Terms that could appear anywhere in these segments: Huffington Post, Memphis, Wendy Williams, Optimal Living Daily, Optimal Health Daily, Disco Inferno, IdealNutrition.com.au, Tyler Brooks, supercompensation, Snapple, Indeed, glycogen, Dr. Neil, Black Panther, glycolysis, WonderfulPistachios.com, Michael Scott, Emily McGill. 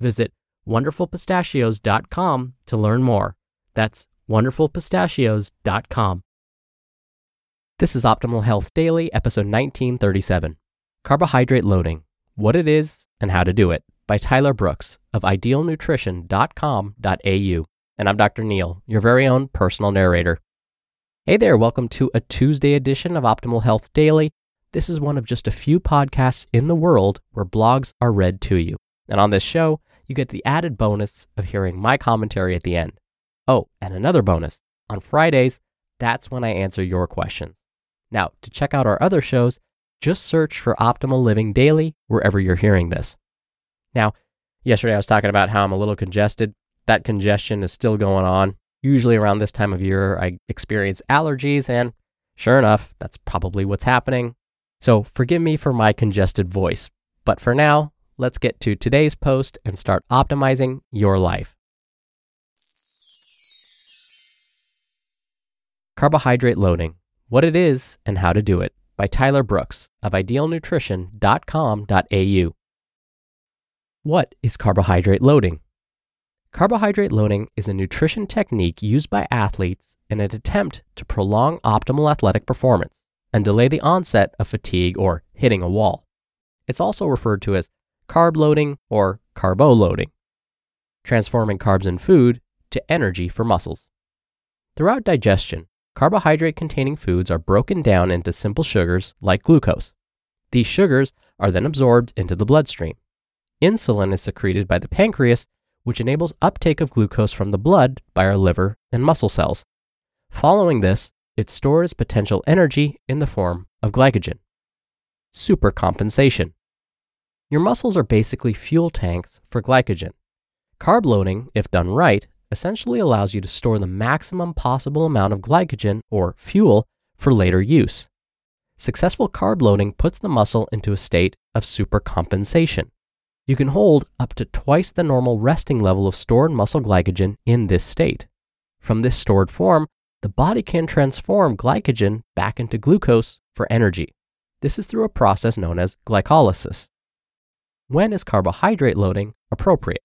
Visit WonderfulPistachios.com to learn more. That's WonderfulPistachios.com. This is Optimal Health Daily, episode 1937, Carbohydrate Loading, What It Is and How to Do It, by Tyler Brooks of IdealNutrition.com.au. And I'm Dr. Neil, your very own personal narrator. Hey there, welcome to a Tuesday edition of Optimal Health Daily. This is one of just a few podcasts in the world where blogs are read to you. And on this show, you get the added bonus of hearing my commentary at the end. Oh, and another bonus. On Fridays, that's when I answer your questions. Now, to check out our other shows, just search for Optimal Living Daily wherever you're hearing this. Now, yesterday I was talking about how I'm a little congested. That congestion is still going on. Usually around this time of year, I experience allergies, and sure enough, that's probably what's happening. So forgive me for my congested voice. But for now, let's get to today's post and start optimizing your life. Carbohydrate Loading, What It Is and How to Do It, by Tyler Brooks of idealnutrition.com.au. What is carbohydrate loading? Carbohydrate loading is a nutrition technique used by athletes in an attempt to prolong optimal athletic performance and delay the onset of fatigue or hitting a wall. It's also referred to as carb loading or carbo loading, transforming carbs in food to energy for muscles. Throughout digestion, carbohydrate-containing foods are broken down into simple sugars like glucose. These sugars are then absorbed into the bloodstream. Insulin is secreted by the pancreas, which enables uptake of glucose from the blood by our liver and muscle cells. Following this, it stores potential energy in the form of glycogen. Supercompensation. Your muscles are basically fuel tanks for glycogen. Carb loading, if done right, essentially allows you to store the maximum possible amount of glycogen or fuel for later use. Successful carb loading puts the muscle into a state of supercompensation. You can hold up to twice the normal resting level of stored muscle glycogen in this state. From this stored form, the body can transform glycogen back into glucose for energy. This is through a process known as glycolysis. When is carbohydrate loading appropriate?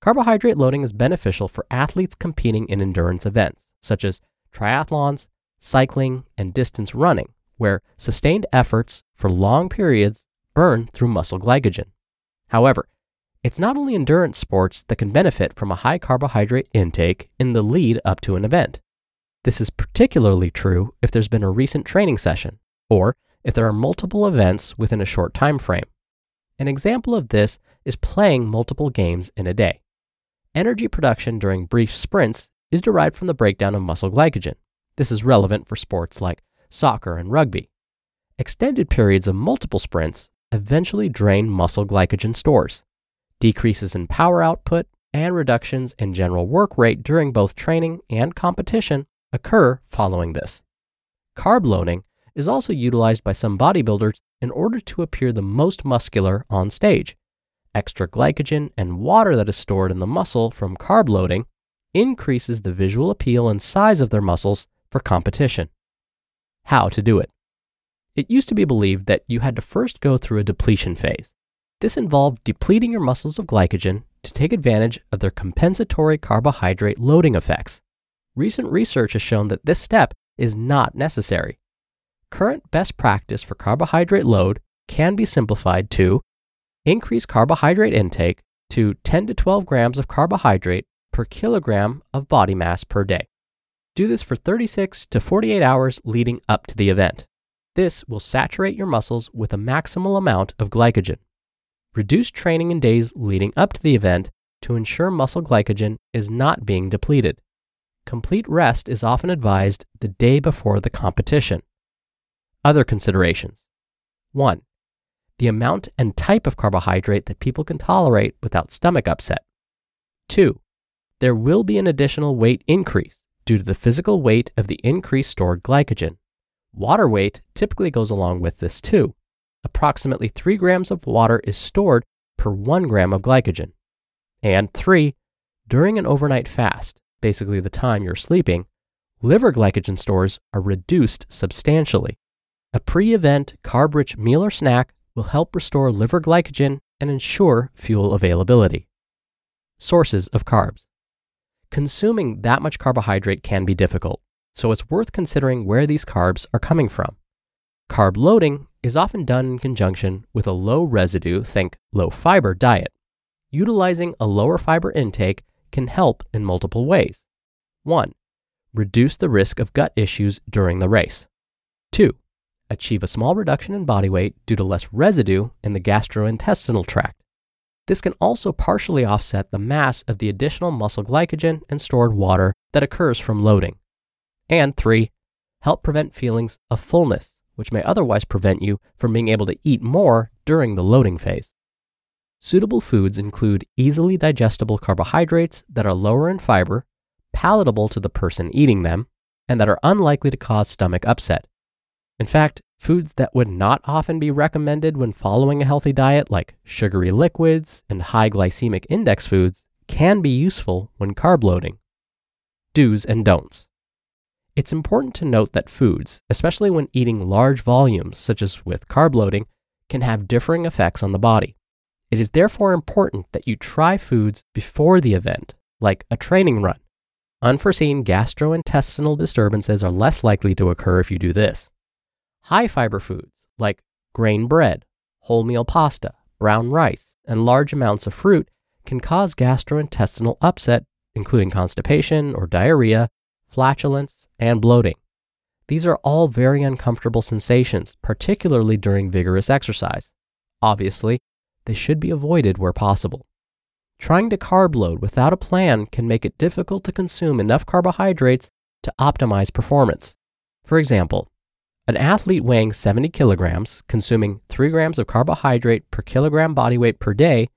Carbohydrate loading is beneficial for athletes competing in endurance events, such as triathlons, cycling, and distance running, where sustained efforts for long periods burn through muscle glycogen. However, it's not only endurance sports that can benefit from a high carbohydrate intake in the lead up to an event. This is particularly true if there's been a recent training session, or if there are multiple events within a short time frame. An example of this is playing multiple games in a day. Energy production during brief sprints is derived from the breakdown of muscle glycogen. This is relevant for sports like soccer and rugby. Extended periods of multiple sprints eventually drain muscle glycogen stores. Decreases in power output and reductions in general work rate during both training and competition occur following this. Carb loading is also utilized by some bodybuilders in order to appear the most muscular on stage. Extra glycogen and water that is stored in the muscle from carb loading increases the visual appeal and size of their muscles for competition. How to do it? It used to be believed that you had to first go through a depletion phase. This involved depleting your muscles of glycogen to take advantage of their compensatory carbohydrate loading effects. Recent research has shown that this step is not necessary. Current best practice for carbohydrate load can be simplified to increase carbohydrate intake to 10 to 12 grams of carbohydrate per kilogram of body mass per day. Do this for 36 to 48 hours leading up to the event. This will saturate your muscles with a maximal amount of glycogen. Reduce training in days leading up to the event to ensure muscle glycogen is not being depleted. Complete rest is often advised the day before the competition. Other considerations. 1. The amount and type of carbohydrate that people can tolerate without stomach upset. 2. There will be an additional weight increase due to the physical weight of the increased stored glycogen. Water weight typically goes along with this too. Approximately 3 grams of water is stored per 1 gram of glycogen. And 3. During an overnight fast, basically the time you're sleeping, liver glycogen stores are reduced substantially. A pre-event carb-rich meal or snack will help restore liver glycogen and ensure fuel availability. Sources of carbs. Consuming that much carbohydrate can be difficult, so it's worth considering where these carbs are coming from. Carb loading is often done in conjunction with a low residue, think low fiber diet. Utilizing a lower fiber intake can help in multiple ways. 1. Reduce the risk of gut issues during the race. 2. Achieve a small reduction in body weight due to less residue in the gastrointestinal tract. This can also partially offset the mass of the additional muscle glycogen and stored water that occurs from loading. And 3, help prevent feelings of fullness, which may otherwise prevent you from being able to eat more during the loading phase. Suitable foods include easily digestible carbohydrates that are lower in fiber, palatable to the person eating them, and that are unlikely to cause stomach upset. In fact, foods that would not often be recommended when following a healthy diet, like sugary liquids and high glycemic index foods, can be useful when carb loading. Do's and don'ts. It's important to note that foods, especially when eating large volumes, such as with carb loading, can have differing effects on the body. It is therefore important that you try foods before the event, like a training run. Unforeseen gastrointestinal disturbances are less likely to occur if you do this. High-fiber foods like grain bread, wholemeal pasta, brown rice, and large amounts of fruit can cause gastrointestinal upset, including constipation or diarrhea, flatulence, and bloating. These are all very uncomfortable sensations, particularly during vigorous exercise. Obviously, they should be avoided where possible. Trying to carb load without a plan can make it difficult to consume enough carbohydrates to optimize performance. For example, an athlete weighing 70 kilograms, consuming 3 grams of carbohydrate per kilogram body weight per day,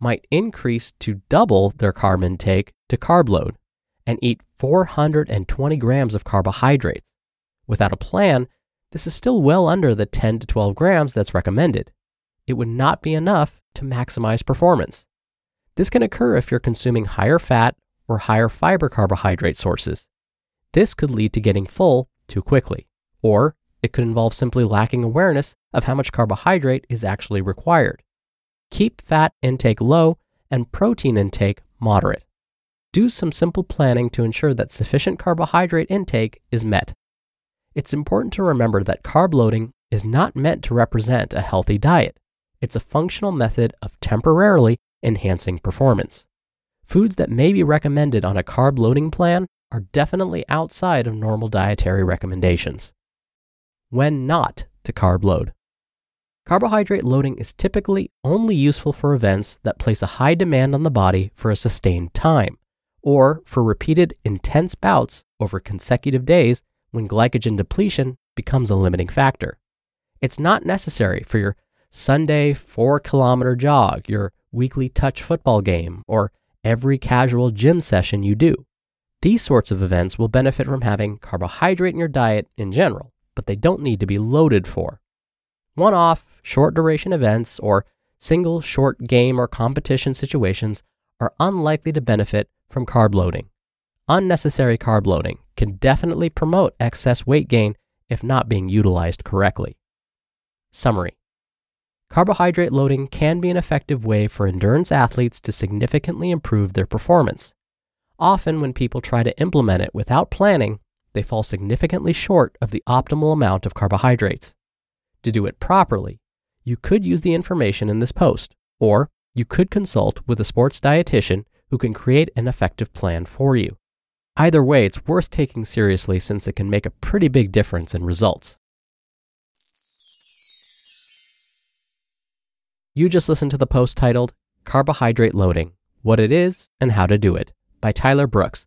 might increase to double their carb intake to carb load and eat 420 grams of carbohydrates. Without a plan, this is still well under the 10 to 12 grams that's recommended. It would not be enough to maximize performance. This can occur if you're consuming higher fat or higher fiber carbohydrate sources. This could lead to getting full too quickly, or it could involve simply lacking awareness of how much carbohydrate is actually required. Keep fat intake low and protein intake moderate. Do some simple planning to ensure that sufficient carbohydrate intake is met. It's important to remember that carb loading is not meant to represent a healthy diet. It's a functional method of temporarily enhancing performance. Foods that may be recommended on a carb loading plan are definitely outside of normal dietary recommendations. When not to carb load. Carbohydrate loading is typically only useful for events that place a high demand on the body for a sustained time, or for repeated intense bouts over consecutive days when glycogen depletion becomes a limiting factor. It's not necessary for your Sunday 4-kilometer jog, your weekly touch football game, or every casual gym session you do. These sorts of events will benefit from having carbohydrate in your diet in general, but they don't need to be loaded for. One-off, short-duration events or single, short game, or competition situations are unlikely to benefit from carb loading. Unnecessary carb loading can definitely promote excess weight gain if not being utilized correctly. Summary. Carbohydrate loading can be an effective way for endurance athletes to significantly improve their performance. Often when people try to implement it without planning, they fall significantly short of the optimal amount of carbohydrates. To do it properly, you could use the information in this post, or you could consult with a sports dietitian who can create an effective plan for you. Either way, it's worth taking seriously since it can make a pretty big difference in results. You just listened to the post titled, Carbohydrate Loading, What It Is and How to Do It, by Tyler Brooks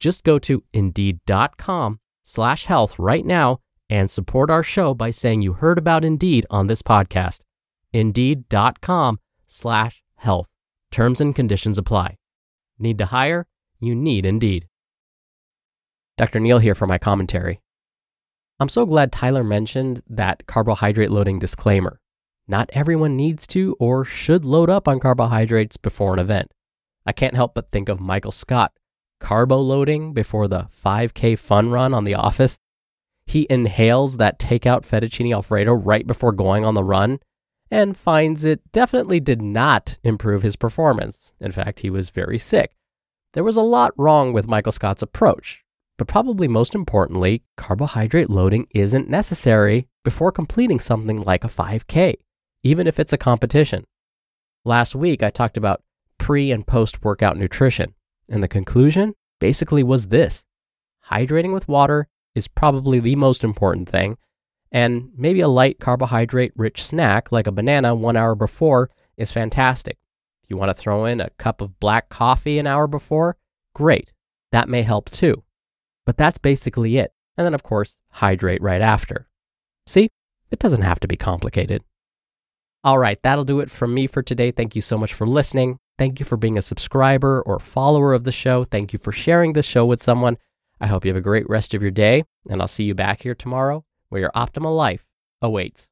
Just go to Indeed.com/health right now and support our show by saying you heard about Indeed on this podcast. Indeed.com/health. Terms and conditions apply. Need to hire? You need Indeed. Dr. Neil here for my commentary. I'm so glad Tyler mentioned that carbohydrate loading disclaimer. Not everyone needs to or should load up on carbohydrates before an event. I can't help but think of Michael Scott carbo loading before the 5K fun run on The Office. He inhales that takeout fettuccine alfredo right before going on the run and finds it definitely did not improve his performance. In fact, he was very sick. There was a lot wrong with Michael Scott's approach, but probably most importantly, carbohydrate loading isn't necessary before completing something like a 5K, even if it's a competition. Last week, I talked about pre- and post-workout nutrition. And the conclusion basically was this. Hydrating with water is probably the most important thing, and maybe a light carbohydrate-rich snack like a banana 1 hour before is fantastic. If you want to throw in a cup of black coffee an hour before, great. That may help too. But that's basically it. And then, of course, hydrate right after. See, it doesn't have to be complicated. All right, that'll do it from me for today. Thank you so much for listening. Thank you for being a subscriber or follower of the show. Thank you for sharing the show with someone. I hope you have a great rest of your day, and I'll see you back here tomorrow where your optimal life awaits.